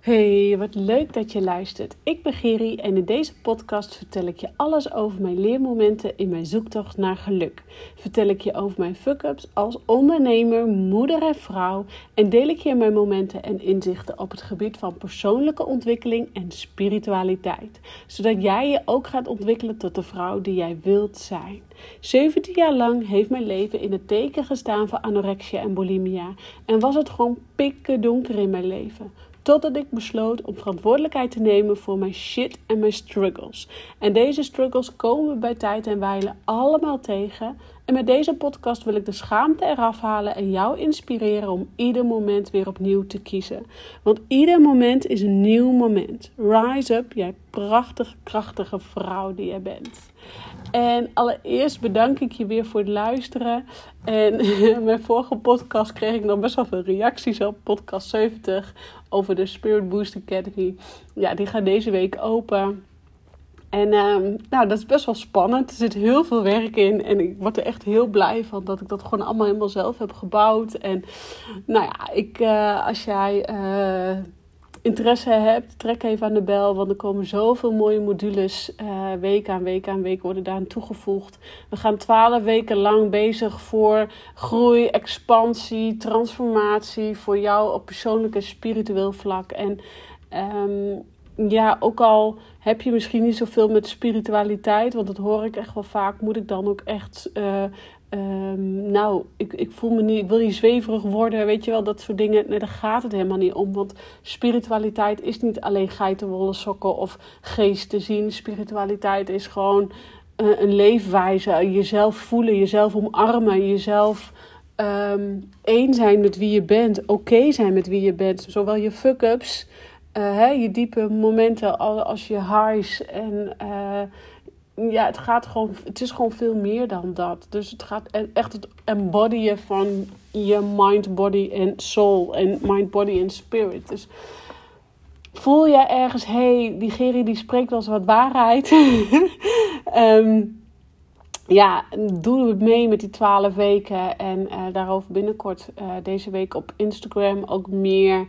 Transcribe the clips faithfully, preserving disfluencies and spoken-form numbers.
Hey, wat leuk dat je luistert. Ik ben Giri en in deze podcast vertel ik je alles over mijn leermomenten in mijn zoektocht naar geluk. Vertel ik je over mijn fuck-ups als ondernemer, moeder en vrouw. En deel ik je mijn momenten en inzichten op het gebied van persoonlijke ontwikkeling en spiritualiteit. Zodat jij je ook gaat ontwikkelen tot de vrouw die jij wilt zijn. zeventien jaar lang heeft mijn leven in het teken gestaan van anorexia en bulimia. En was het gewoon pikken donker in mijn leven. Totdat ik besloot om verantwoordelijkheid te nemen voor mijn shit en mijn struggles. En deze struggles komen we bij tijd en wijle allemaal tegen. En met deze podcast wil ik de schaamte eraf halen en jou inspireren om ieder moment weer opnieuw te kiezen. Want ieder moment is een nieuw moment. Rise up, jij prachtige, krachtige vrouw die jij bent. En allereerst bedank ik je weer voor het luisteren. En mijn vorige podcast kreeg ik nog best wel veel reacties op. Podcast zeventig over de Spirit Boost Academy. Ja, die gaat deze week open. En um, nou, dat is best wel spannend. Er zit heel veel werk in. En ik word er echt heel blij van dat ik dat gewoon allemaal helemaal zelf heb gebouwd. En nou ja, ik, uh, als jij... Uh, interesse hebt, trek even aan de bel, want er komen zoveel mooie modules uh, week aan week aan week worden daaraan toegevoegd. We gaan twaalf weken lang bezig voor groei, expansie, transformatie voor jou op persoonlijk en spiritueel vlak. En um, ja, ook al heb je misschien niet zoveel met spiritualiteit, want dat hoor ik echt wel vaak, moet ik dan ook echt... Uh, Um, nou, ik, ik voel me niet, ik wil niet zweverig worden, weet je wel, dat soort dingen. Nee, daar gaat het helemaal niet om, want spiritualiteit is niet alleen geitenwolle sokken of geesten zien. Spiritualiteit is gewoon uh, een leefwijze, jezelf voelen, jezelf omarmen, jezelf um, één zijn met wie je bent, oké okay zijn met wie je bent. Zowel je fuck-ups, uh, hè, je diepe momenten als je highs en... Uh, Ja, het gaat gewoon, het is gewoon veel meer dan dat. Dus het gaat echt het embodyen van je mind, body en soul. En mind, body en spirit. Dus voel jij ergens, hé, hey, die Giri die spreekt wel eens wat waarheid. um, ja, doe het mee met die twaalf weken. En uh, daarover binnenkort uh, deze week op Instagram ook meer...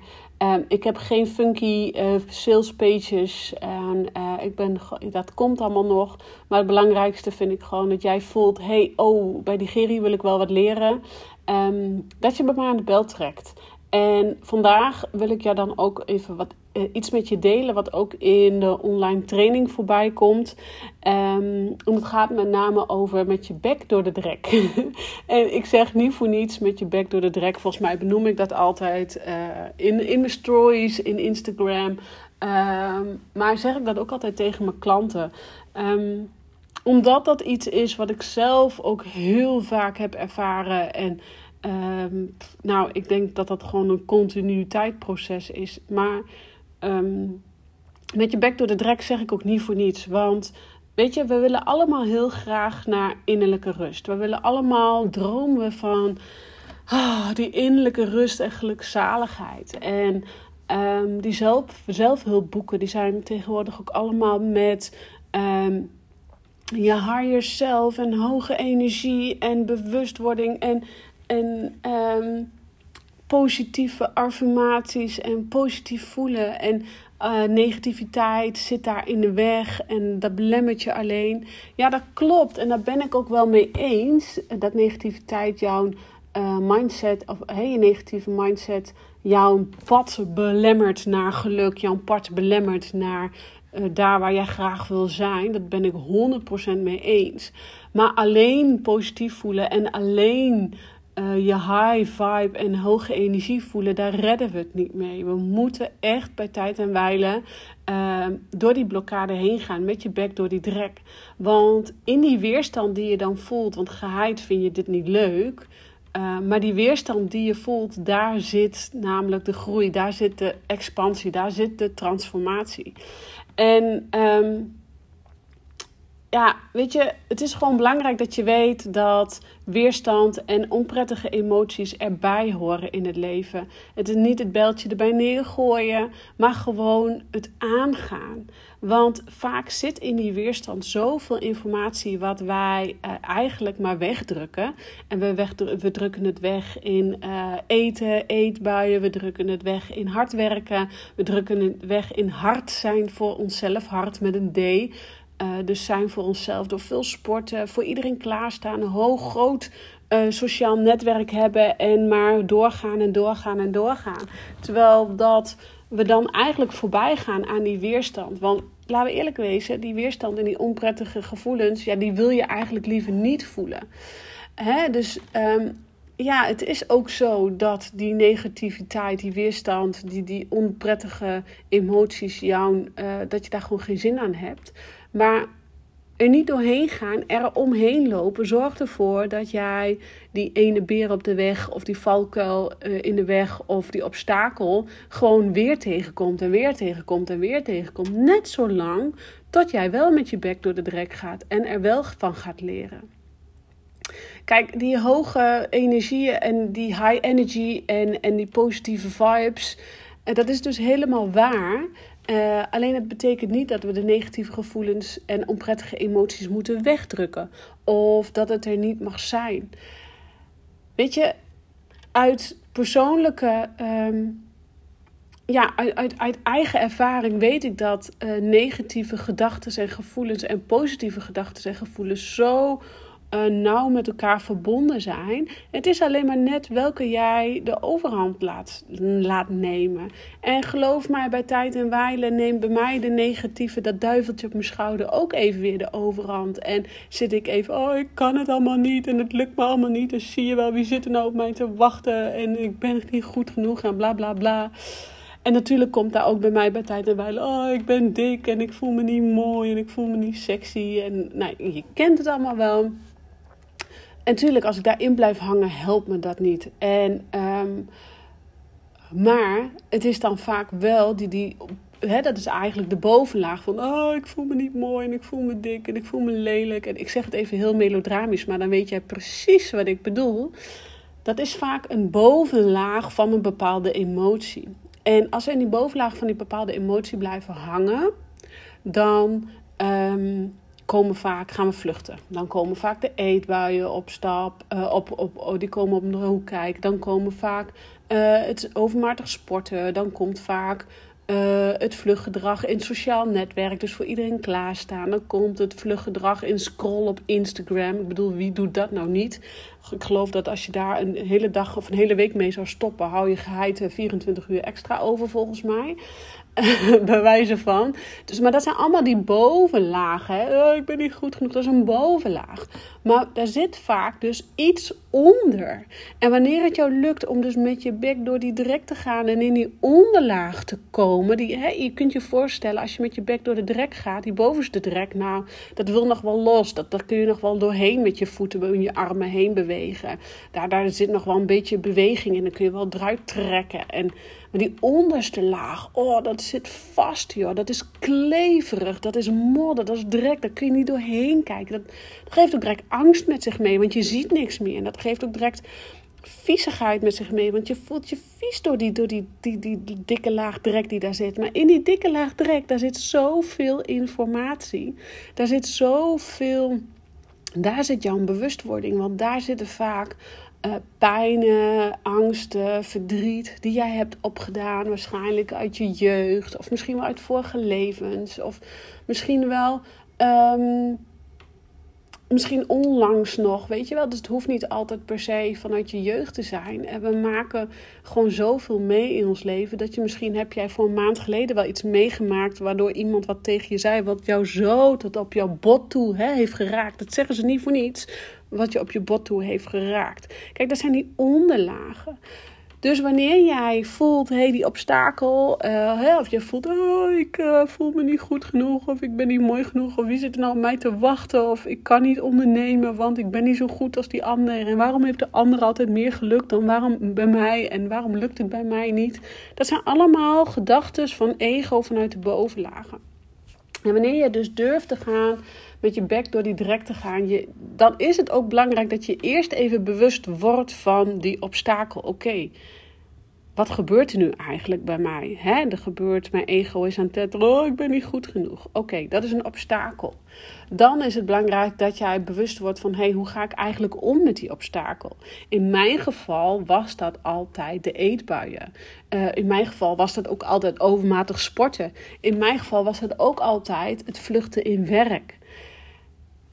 Um, ik heb geen funky uh, sales pages. En, uh, ik ben, dat komt allemaal nog. Maar het belangrijkste vind ik gewoon dat jij voelt... hey, oh, bij die Giri wil ik wel wat leren. Um, dat je bij mij aan de bel trekt. En vandaag wil ik jou dan ook even wat, uh, iets met je delen... wat ook in de online training voorbij komt. Um, en het gaat met name over met je bek door de drek. En ik zeg niet voor niets met je bek door de drek. Volgens mij benoem ik dat altijd uh, in, in mijn stories, in Instagram. Um, maar zeg ik dat ook altijd tegen mijn klanten. Um, omdat dat iets is wat ik zelf ook heel vaak heb ervaren... en Um, nou, ik denk dat dat gewoon een continuïteitsproces is. Maar um, met je bek door de drek zeg ik ook niet voor niets. Want weet je, we willen allemaal heel graag naar innerlijke rust. We willen allemaal dromen van oh, die innerlijke rust en gelukzaligheid. En um, die zelf, zelfhulpboeken, die zijn tegenwoordig ook allemaal met... Um, je higher self en hoge energie en bewustwording en... En um, positieve affirmaties en positief voelen. En uh, negativiteit zit daar in de weg en dat belemmert je alleen. Ja, dat klopt en daar ben ik ook wel mee eens. Dat negativiteit jouw uh, mindset, of hey, je negatieve mindset, jouw pad belemmert naar geluk. Jouw pad belemmert naar uh, daar waar jij graag wil zijn. Dat ben ik honderd procent mee eens. Maar alleen positief voelen en alleen... Uh, je high vibe en hoge energie voelen, daar redden we het niet mee. We moeten echt bij tijd en wijle uh, door die blokkade heen gaan. Met je bek door die drek. Want in die weerstand die je dan voelt, want geheid vind je dit niet leuk. Uh, maar die weerstand die je voelt, daar zit namelijk de groei. Daar zit de expansie, daar zit de transformatie. En... Um, ja, weet je, het is gewoon belangrijk dat je weet dat weerstand en onprettige emoties erbij horen in het leven. Het is niet het bijltje erbij neergooien, maar gewoon het aangaan. Want vaak zit in die weerstand zoveel informatie wat wij uh, eigenlijk maar wegdrukken. En we, wegdru- we drukken het weg in uh, eten, eetbuien, we drukken het weg in hard werken. We drukken het weg in hard zijn voor onszelf, hard met een D. Uh, dus zijn voor onszelf door veel sporten, voor iedereen klaarstaan, een hoog, groot uh, sociaal netwerk hebben en maar doorgaan en doorgaan en doorgaan. Terwijl dat we dan eigenlijk voorbij gaan aan die weerstand. Want laten we eerlijk wezen, die weerstand en die onprettige gevoelens, ja, die wil je eigenlijk liever niet voelen. Hè? Dus um, ja, het is ook zo dat die negativiteit, die weerstand, die, die onprettige emoties, jou, uh, dat je daar gewoon geen zin aan hebt. Maar er niet doorheen gaan, er omheen lopen, zorgt ervoor dat jij die ene beer op de weg of die valkuil in de weg of die obstakel gewoon weer tegenkomt en weer tegenkomt en weer tegenkomt. Net zo lang tot jij wel met je bek door de drek gaat en er wel van gaat leren. Kijk, die hoge energieën en die high energy en, en die positieve vibes, dat is dus helemaal waar. Uh, alleen het betekent niet dat we de negatieve gevoelens en onprettige emoties moeten wegdrukken. Of dat het er niet mag zijn. Weet je, uit persoonlijke, um, ja, uit, uit, uit eigen ervaring weet ik dat uh, negatieve gedachten en gevoelens en positieve gedachten en gevoelens zo Uh, nauw met elkaar verbonden zijn. Het is alleen maar net welke jij de overhand laat, laat nemen. En geloof mij, bij tijd en wijle neemt bij mij de negatieve, dat duiveltje op mijn schouder, ook even weer de overhand. En zit ik even, oh, ik kan het allemaal niet en het lukt me allemaal niet. En dus zie je wel, wie zit er nou op mij te wachten en ik ben niet goed genoeg en bla bla bla. En natuurlijk komt daar ook bij mij bij tijd en wijle, oh, ik ben dik en ik voel me niet mooi en ik voel me niet sexy. En nou, je kent het allemaal wel. En natuurlijk, als ik daarin blijf hangen, helpt me dat niet. En, um, maar het is dan vaak wel, die, die, hè, dat is eigenlijk de bovenlaag van, oh, ik voel me niet mooi en ik voel me dik en ik voel me lelijk. En ik zeg het even heel melodramatisch, maar dan weet jij precies wat ik bedoel. Dat is vaak een bovenlaag van een bepaalde emotie. En als we in die bovenlaag van die bepaalde emotie blijven hangen, dan Um, Komen vaak, gaan we vluchten. Dan komen vaak de eetbuien op stap, uh, op, op, oh, die komen op de hoek kijken. Dan komen vaak uh, het overmatig sporten. Dan komt vaak uh, het vluchtgedrag in het sociaal netwerk. Dus voor iedereen klaarstaan. Dan komt het vluchtgedrag in scroll op Instagram. Ik bedoel, wie doet dat nou niet? Ik geloof dat als je daar een hele dag of een hele week mee zou stoppen, hou je geheid vierentwintig uur extra over volgens mij. Bij wijze van. Dus, maar dat zijn allemaal die bovenlagen. Hè? Oh, ik ben niet goed genoeg. Dat is een bovenlaag. Maar daar zit vaak dus iets onder. En wanneer het jou lukt om dus met je bek door die drek te gaan en in die onderlaag te komen. Die, hè, je kunt je voorstellen, als je met je bek door de drek gaat, die bovenste drek, nou, dat wil nog wel los. Dat, dat kun je nog wel doorheen met je voeten en je armen heen bewegen. Daar, daar zit nog wel een beetje beweging in. Dan kun je wel eruit trekken. En, maar die onderste laag, oh, dat zit vast, joh. Dat is kleverig, dat is modder, dat is drek. Daar kun je niet doorheen kijken. Dat, dat geeft ook direct angst met zich mee, want je ziet niks meer. En dat geeft ook direct viezigheid met zich mee, want je voelt je vies door die, door die, die, die, die dikke laag drek die daar zit. Maar in die dikke laag drek, daar zit zoveel informatie. Daar zit zoveel. Daar zit jouw bewustwording, want daar zitten vaak Uh, pijnen, angsten, verdriet die jij hebt opgedaan, waarschijnlijk uit je jeugd of misschien wel uit vorige levens of misschien wel um, misschien onlangs nog, weet je wel. Dus het hoeft niet altijd per se vanuit je jeugd te zijn. En we maken gewoon zoveel mee in ons leven dat je misschien, heb jij voor een maand geleden wel iets meegemaakt waardoor iemand wat tegen je zei wat jou zo tot op jouw bot toe, hè, heeft geraakt. Dat zeggen ze niet voor niets. Wat je op je bot toe heeft geraakt. Kijk, dat zijn die onderlagen. Dus wanneer jij voelt, hé, hey, die obstakel. Uh, hey, of je voelt, oh, ik uh, voel me niet goed genoeg. Of ik ben niet mooi genoeg. Of wie zit er nou op mij te wachten. Of ik kan niet ondernemen, want ik ben niet zo goed als die ander. En waarom heeft de ander altijd meer geluk dan waarom bij mij? En waarom lukt het bij mij niet? Dat zijn allemaal gedachten van ego vanuit de bovenlagen. En wanneer je dus durft te gaan, met je bek door die drek te gaan, je, dan is het ook belangrijk dat je eerst even bewust wordt van die obstakel. Oké, okay, wat gebeurt er nu eigenlijk bij mij? Hè? Er gebeurt, mijn ego is aan het tetteren, oh, ik ben niet goed genoeg. Oké, okay, dat is een obstakel. Dan is het belangrijk dat jij bewust wordt van, hé, hey, hoe ga ik eigenlijk om met die obstakel? In mijn geval was dat altijd de eetbuien. Uh, in mijn geval was dat ook altijd overmatig sporten. In mijn geval was dat ook altijd het vluchten in werk.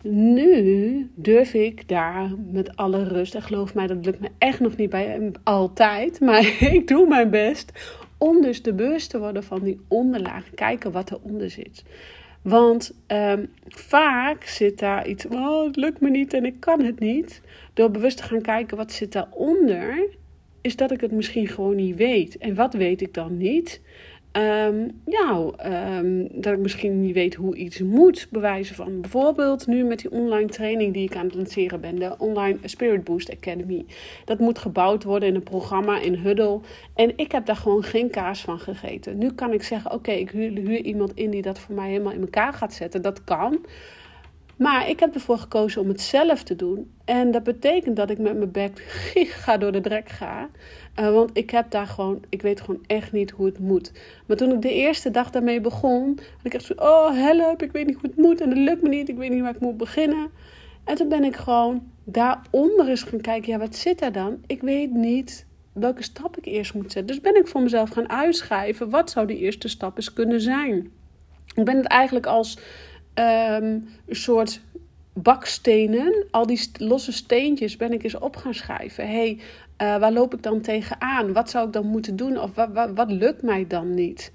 Nu durf ik daar met alle rust, en geloof mij, dat lukt me echt nog niet bij altijd, maar ik doe mijn best om dus de bewust te worden van die onderlaag, kijken wat eronder zit. Want um, vaak zit daar iets, oh, het lukt me niet en ik kan het niet. Door bewust te gaan kijken wat zit daaronder, is dat ik het misschien gewoon niet weet. En wat weet ik dan niet? Um, nou, um, dat ik misschien niet weet hoe iets moet bewijzen van. Bijvoorbeeld nu met die online training die ik aan het lanceren ben. De online Spirit Boost Academy. Dat moet gebouwd worden in een programma in Huddle. En ik heb daar gewoon geen kaas van gegeten. Nu kan ik zeggen, oké, okay, ik huur, huur iemand in die dat voor mij helemaal in elkaar gaat zetten. Dat kan. Maar ik heb ervoor gekozen om het zelf te doen. En dat betekent dat ik met mijn bek giga door de drek ga. Uh, want ik heb daar gewoon, ik weet gewoon echt niet hoe het moet. Maar toen ik de eerste dag daarmee begon, had ik echt zo, oh help, ik weet niet hoe het moet en het lukt me niet, ik weet niet waar ik moet beginnen. En toen ben ik gewoon daaronder eens gaan kijken, ja wat zit daar dan? Ik weet niet welke stap ik eerst moet zetten. Dus ben ik voor mezelf gaan uitschrijven, wat zou die eerste stap eens kunnen zijn? Ik ben het eigenlijk als um, een soort bakstenen, al die losse steentjes ben ik eens op gaan schrijven. Hé, hey, uh, waar loop ik dan tegenaan? Wat zou ik dan moeten doen? Of wat, wat, wat lukt mij dan niet?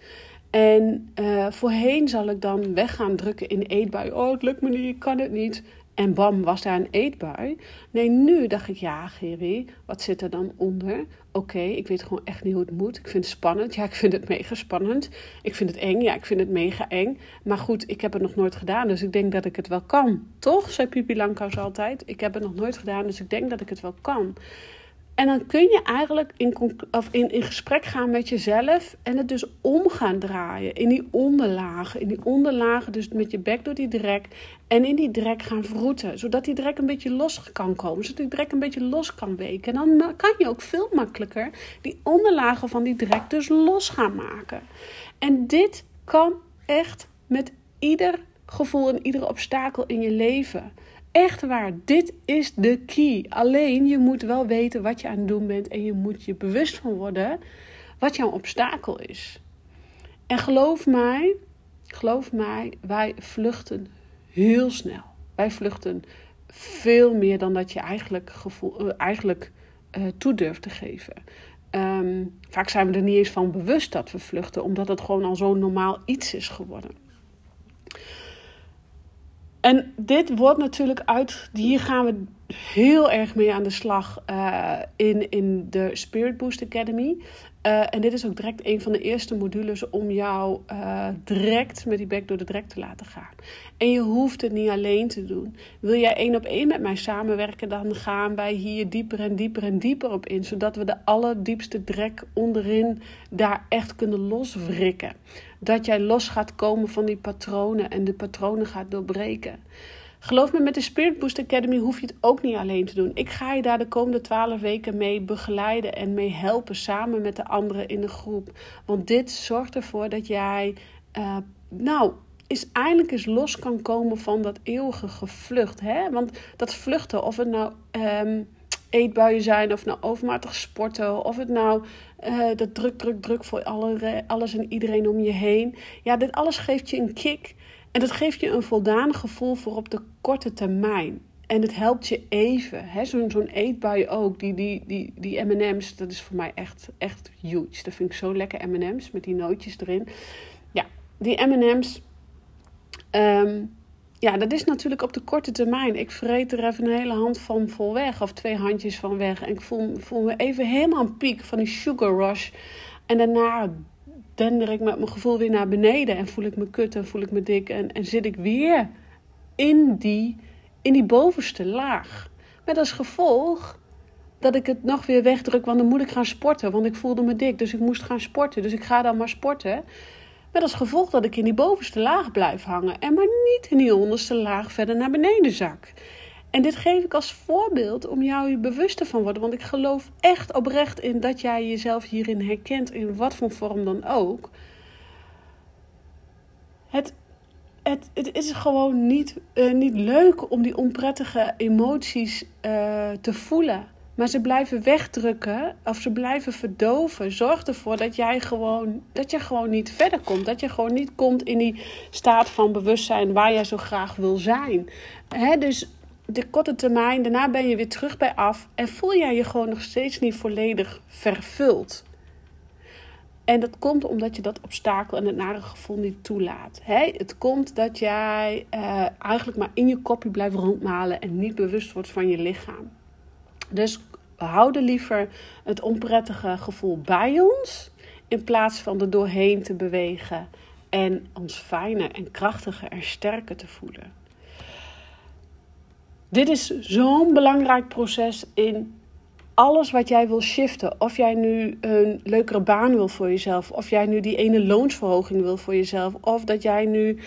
En uh, voorheen zal ik dan weg gaan drukken in eetbui. Oh, het lukt me niet, ik kan het niet. En bam, was daar een eetbui. Nee, nu dacht ik, ja Giri, wat zit er dan onder? Oké, okay, ik weet gewoon echt niet hoe het moet. Ik vind het spannend. Ja, ik vind het mega spannend. Ik vind het eng. Ja, ik vind het mega eng. Maar goed, ik heb het nog nooit gedaan, dus ik denk dat ik het wel kan. Toch, zei Pippi Langkous altijd. Ik heb het nog nooit gedaan, dus ik denk dat ik het wel kan. En dan kun je eigenlijk in, of in, in gesprek gaan met jezelf en het dus om gaan draaien. In die onderlagen. In die onderlagen, dus met je bek door die drek. En in die drek gaan wroeten. Zodat die drek een beetje los kan komen. Zodat die drek een beetje los kan weken. En dan kan je ook veel makkelijker die onderlagen van die drek dus los gaan maken. En dit kan echt met ieder gevoel en iedere obstakel in je leven. Echt waar, dit is de key. Alleen je moet wel weten wat je aan het doen bent en je moet je bewust van worden wat jouw obstakel is. En geloof mij, geloof mij, wij vluchten heel snel. Wij vluchten veel meer dan dat je eigenlijk, gevoel, eigenlijk uh, toe durft te geven. Um, vaak zijn we er niet eens van bewust dat we vluchten, omdat het gewoon al zo'n normaal iets is geworden. En dit wordt natuurlijk uit, hier gaan we heel erg mee aan de slag uh, in, in de Spirit Boost Academy. Uh, en dit is ook direct een van de eerste modules om jou uh, direct met die bek door de drek te laten gaan. En je hoeft het niet alleen te doen. Wil jij één op één met mij samenwerken, dan gaan wij hier dieper en dieper en dieper op in. Zodat we de allerdiepste drek onderin daar echt kunnen loswrikken. Dat jij los gaat komen van die patronen en de patronen gaat doorbreken. Geloof me, met de Spirit Boost Academy hoef je het ook niet alleen te doen. Ik ga je daar de komende twaalf weken mee begeleiden en mee helpen samen met de anderen in de groep. Want dit zorgt ervoor dat jij uh, nou, eens eindelijk eens los kan komen van dat eeuwige gevlucht. Hè? Want dat vluchten, of het nou um, eetbuien zijn, of nou overmatig sporten, of het nou uh, dat druk, druk, druk voor alle, alles en iedereen om je heen. Ja, dit alles geeft je een kick. En dat geeft je een voldaan gevoel voor op de korte termijn. En het helpt je even. Hè? Zo'n, zo'n eetbui ook. Die, die, die, die M en M's, dat is voor mij echt, echt huge. Dat vind ik zo lekker, M en M's met die nootjes erin. Ja, die M en M's. Um, ja, dat is natuurlijk op de korte termijn. Ik vreet er even een hele hand van vol weg. Of twee handjes van weg. En ik voel, voel me even helemaal een piek van die sugar rush. En daarna dender ik met mijn gevoel weer naar beneden en voel ik me kut en voel ik me dik en, en zit ik weer in die, in die bovenste laag. Met als gevolg dat ik het nog weer wegdruk, want dan moet ik gaan sporten, want ik voelde me dik, dus ik moest gaan sporten. Dus ik ga dan maar sporten. Met als gevolg dat ik in die bovenste laag blijf hangen en maar niet in die onderste laag verder naar beneden zak. En dit geef ik als voorbeeld om jou je bewust te van worden. Want ik geloof echt oprecht in dat jij jezelf hierin herkent, in wat voor vorm dan ook. Het, het, het is gewoon niet, uh, niet leuk om die onprettige emoties uh, te voelen. Maar ze blijven wegdrukken of ze blijven verdoven. Zorg ervoor dat jij gewoon, dat je gewoon niet verder komt. Dat je gewoon niet komt in die staat van bewustzijn waar jij zo graag wil zijn. Hè, dus de korte termijn, daarna ben je weer terug bij af. En voel jij je gewoon nog steeds niet volledig vervuld. En dat komt omdat je dat obstakel en het nare gevoel niet toelaat. He, het komt dat jij eh, eigenlijk maar in je kopje blijft rondmalen en niet bewust wordt van je lichaam. Dus we houden liever het onprettige gevoel bij ons, in plaats van er doorheen te bewegen en ons fijner en krachtiger en sterker te voelen. Dit is zo'n belangrijk proces in alles wat jij wil shiften. Of jij nu een leukere baan wil voor jezelf. Of jij nu die ene loonsverhoging wil voor jezelf. Of dat jij nu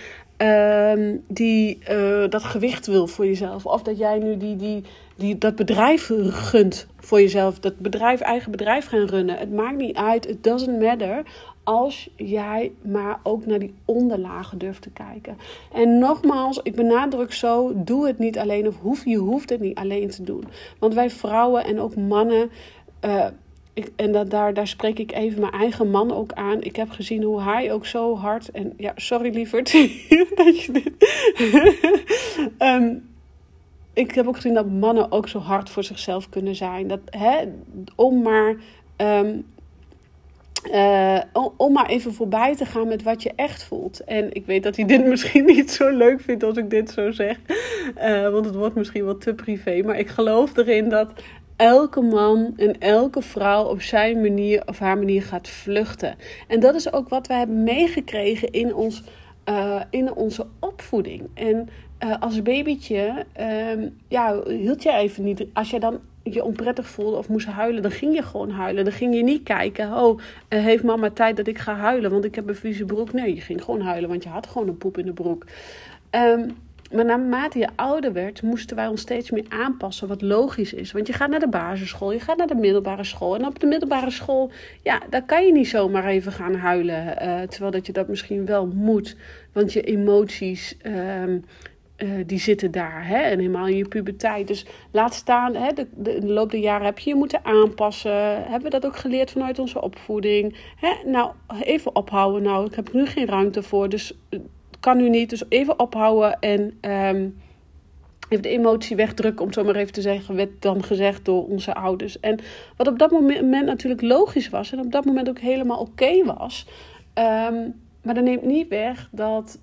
uh, die, uh, dat gewicht wil voor jezelf. Of dat jij nu die, die, die, dat bedrijf gunt voor jezelf. Dat bedrijf, eigen bedrijf gaan runnen. Het maakt niet uit. It doesn't matter. Als jij maar ook naar die onderlagen durft te kijken. En nogmaals, ik benadruk zo, doe het niet alleen of hoef, je hoeft het niet alleen te doen. Want wij vrouwen en ook mannen, uh, ik, en dat, daar, daar spreek ik even mijn eigen man ook aan. Ik heb gezien hoe hij ook zo hard, en ja, sorry lieverd, dat je dit... um, ik heb ook gezien dat mannen ook zo hard voor zichzelf kunnen zijn. Dat, hè, om maar... Um, Uh, om maar even voorbij te gaan met wat je echt voelt. En ik weet dat hij dit misschien niet zo leuk vindt als ik dit zo zeg. Uh, want het wordt misschien wat te privé. Maar ik geloof erin dat elke man en elke vrouw op zijn manier of haar manier gaat vluchten. En dat is ook wat we hebben meegekregen in, ons, uh, in onze opvoeding. En uh, als babytje uh, ja, hield jij even niet... Als jij dan... je onprettig voelde of moest huilen, dan ging je gewoon huilen. Dan ging je niet kijken, oh, heeft mama tijd dat ik ga huilen, want ik heb een vieze broek. Nee, je ging gewoon huilen, want je had gewoon een poep in de broek. Um, maar naarmate je ouder werd, moesten wij ons steeds meer aanpassen, wat logisch is. Want je gaat naar de basisschool, je gaat naar de middelbare school. En op de middelbare school, ja, daar kan je niet zomaar even gaan huilen. Uh, terwijl dat je dat misschien wel moet, want je emoties... Um, Uh, die zitten daar, hè? En helemaal in je puberteit. Dus laat staan, hè? De, de, in de loop der jaren heb je je moeten aanpassen. Hebben we dat ook geleerd vanuit onze opvoeding? Hè? Nou, even ophouden nou. Ik heb nu geen ruimte voor, dus het kan nu niet. Dus even ophouden en um, even de emotie wegdrukken, om het zo maar even te zeggen, werd dan gezegd door onze ouders. En wat op dat moment natuurlijk logisch was en op dat moment ook helemaal oké was. Um, maar dat neemt niet weg dat...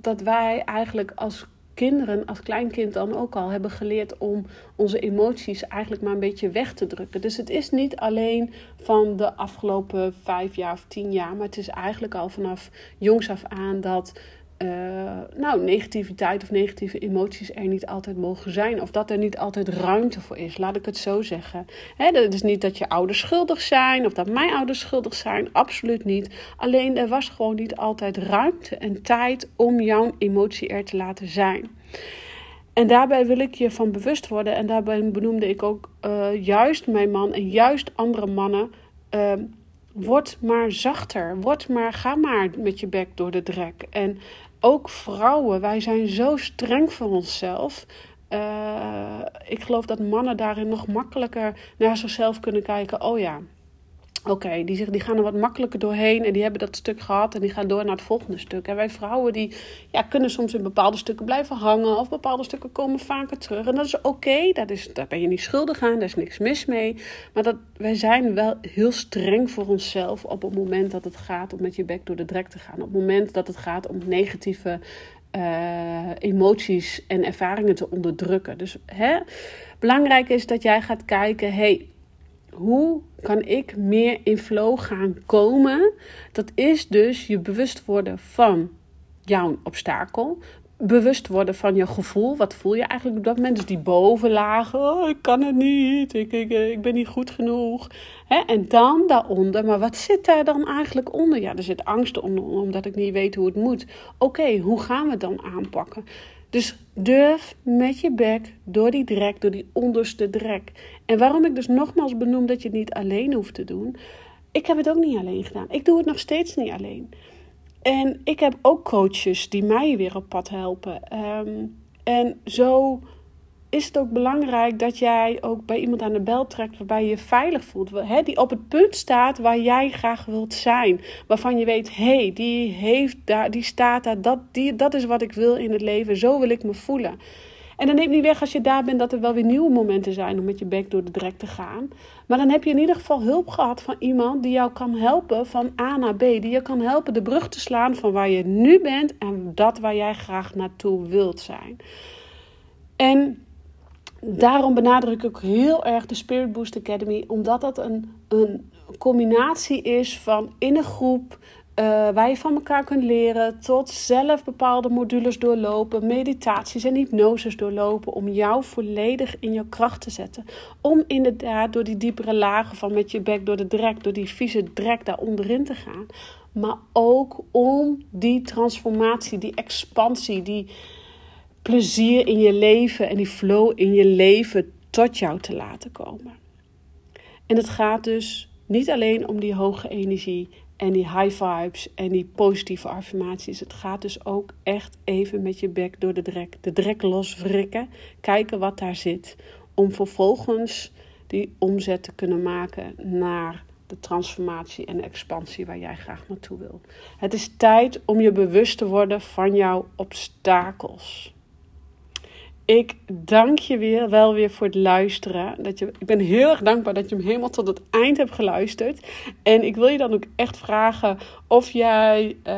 dat wij eigenlijk als kinderen, als kleinkind dan ook al, hebben geleerd om onze emoties eigenlijk maar een beetje weg te drukken. Dus het is niet alleen van de afgelopen vijf jaar of tien jaar, maar het is eigenlijk al vanaf jongs af aan dat uh, nou, negativiteit of negatieve emoties er niet altijd mogen zijn. Of dat er niet altijd ruimte voor is, laat ik het zo zeggen. Het is niet dat je ouders schuldig zijn of dat mijn ouders schuldig zijn, absoluut niet. Alleen er was gewoon niet altijd ruimte en tijd om jouw emotie er te laten zijn. En daarbij wil ik je van bewust worden. En daarbij benoemde ik ook uh, juist mijn man en juist andere mannen... Uh, Word maar zachter, word maar, ga maar met je bek door de drek. En ook vrouwen, wij zijn zo streng voor onszelf. Uh, ik geloof dat mannen daarin nog makkelijker naar zichzelf kunnen kijken. Oh ja, oké, okay, die, die gaan er wat makkelijker doorheen en die hebben dat stuk gehad en die gaan door naar het volgende stuk. En wij vrouwen die ja, kunnen soms in bepaalde stukken blijven hangen of bepaalde stukken komen vaker terug. En dat is oké, okay, daar ben je niet schuldig aan, daar is niks mis mee. Maar dat, wij zijn wel heel streng voor onszelf op het moment dat het gaat om met je bek door de drek te gaan. Op het moment dat het gaat om negatieve uh, emoties en ervaringen te onderdrukken. Dus hè, belangrijk is dat jij gaat kijken... Hey, hoe kan ik meer in flow gaan komen? Dat is dus je bewust worden van jouw obstakel. bewust worden van je gevoel. Wat voel je eigenlijk op dat moment? Dus die bovenlagen, oh, ik kan het niet, ik, ik, ik ben niet goed genoeg. Hè? En dan daaronder, maar wat zit daar dan eigenlijk onder? Ja, er zit angst onder, omdat ik niet weet hoe het moet. Oké, okay, hoe gaan we het dan aanpakken? Dus durf met je bek door die drek, door die onderste drek. En waarom ik dus nogmaals benoem dat je het niet alleen hoeft te doen. Ik heb het ook niet alleen gedaan. Ik doe het nog steeds niet alleen. En ik heb ook coaches die mij weer op pad helpen. Um, en zo is het ook belangrijk dat jij ook bij iemand aan de bel trekt waarbij je je veilig voelt. He, die op het punt staat waar jij graag wilt zijn. Waarvan je weet, hé, hey, die heeft daar, die staat daar, dat, die, dat is wat ik wil in het leven. Zo wil ik me voelen. En dan neemt niet weg als je daar bent dat er wel weer nieuwe momenten zijn om met je bek door de drek te gaan. Maar dan heb je in ieder geval hulp gehad van iemand die jou kan helpen van A naar B. Die je kan helpen de brug te slaan van waar je nu bent en dat waar jij graag naartoe wilt zijn. En daarom benadruk ik ook heel erg de Spirit Boost Academy. Omdat dat een, een combinatie is van in een groep. Uh, waar je van elkaar kunt leren, tot zelf bepaalde modules doorlopen, meditaties en hypnoses doorlopen, om jou volledig in je kracht te zetten. Om inderdaad door die diepere lagen van met je bek door de drek, door die vieze drek daar onderin te gaan. Maar ook om die transformatie, die expansie, die plezier in je leven en die flow in je leven tot jou te laten komen. En het gaat dus niet alleen om die hoge energie en die high vibes en die positieve affirmaties. Het gaat dus ook echt even met je bek door de drek. De drek loswrikken. Kijken wat daar zit. Om vervolgens die omzet te kunnen maken naar de transformatie en de expansie waar jij graag naartoe wil. Het is tijd om je bewust te worden van jouw obstakels. Ik dank je weer, wel weer voor het luisteren. Dat je, ik ben heel erg dankbaar dat je hem helemaal tot het eind hebt geluisterd. En ik wil je dan ook echt vragen of jij uh,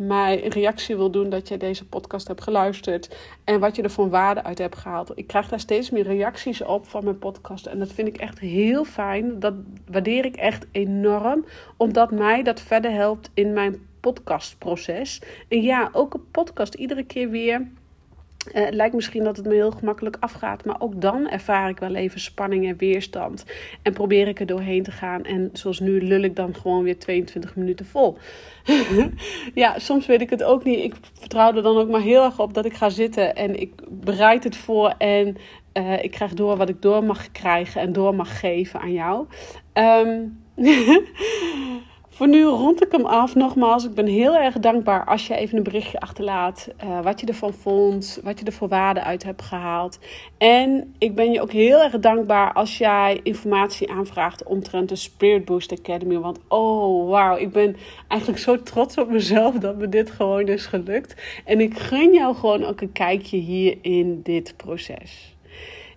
mij een reactie wil doen dat jij deze podcast hebt geluisterd. En wat je er van waarde uit hebt gehaald. Ik krijg daar steeds meer reacties op van mijn podcast. En dat vind ik echt heel fijn. Dat waardeer ik echt enorm. Omdat mij dat verder helpt in mijn podcastproces. En ja, ook een podcast iedere keer weer. Uh, het lijkt misschien dat het me heel gemakkelijk afgaat, maar ook dan ervaar ik wel even spanning en weerstand. En probeer ik er doorheen te gaan. En zoals nu lul ik dan gewoon weer tweeëntwintig minuten vol. Ja, soms weet ik het ook niet. Ik vertrouw er dan ook maar heel erg op dat ik ga zitten. En ik bereid het voor en uh, ik krijg door wat ik door mag krijgen en door mag geven aan jou. Um, Voor nu rond ik hem af. Nogmaals, ik ben heel erg dankbaar als je even een berichtje achterlaat. Uh, wat je ervan vond, wat je er voor waarde uit hebt gehaald. En ik ben je ook heel erg dankbaar als jij informatie aanvraagt omtrent de Spirit Boost Academy. Want oh wauw, ik ben eigenlijk zo trots op mezelf dat me dit gewoon is gelukt. En ik gun jou gewoon ook een kijkje hier in dit proces.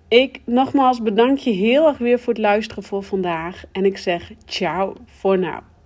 Ik nogmaals bedank je heel erg weer voor het luisteren voor vandaag. En ik zeg ciao voor nu.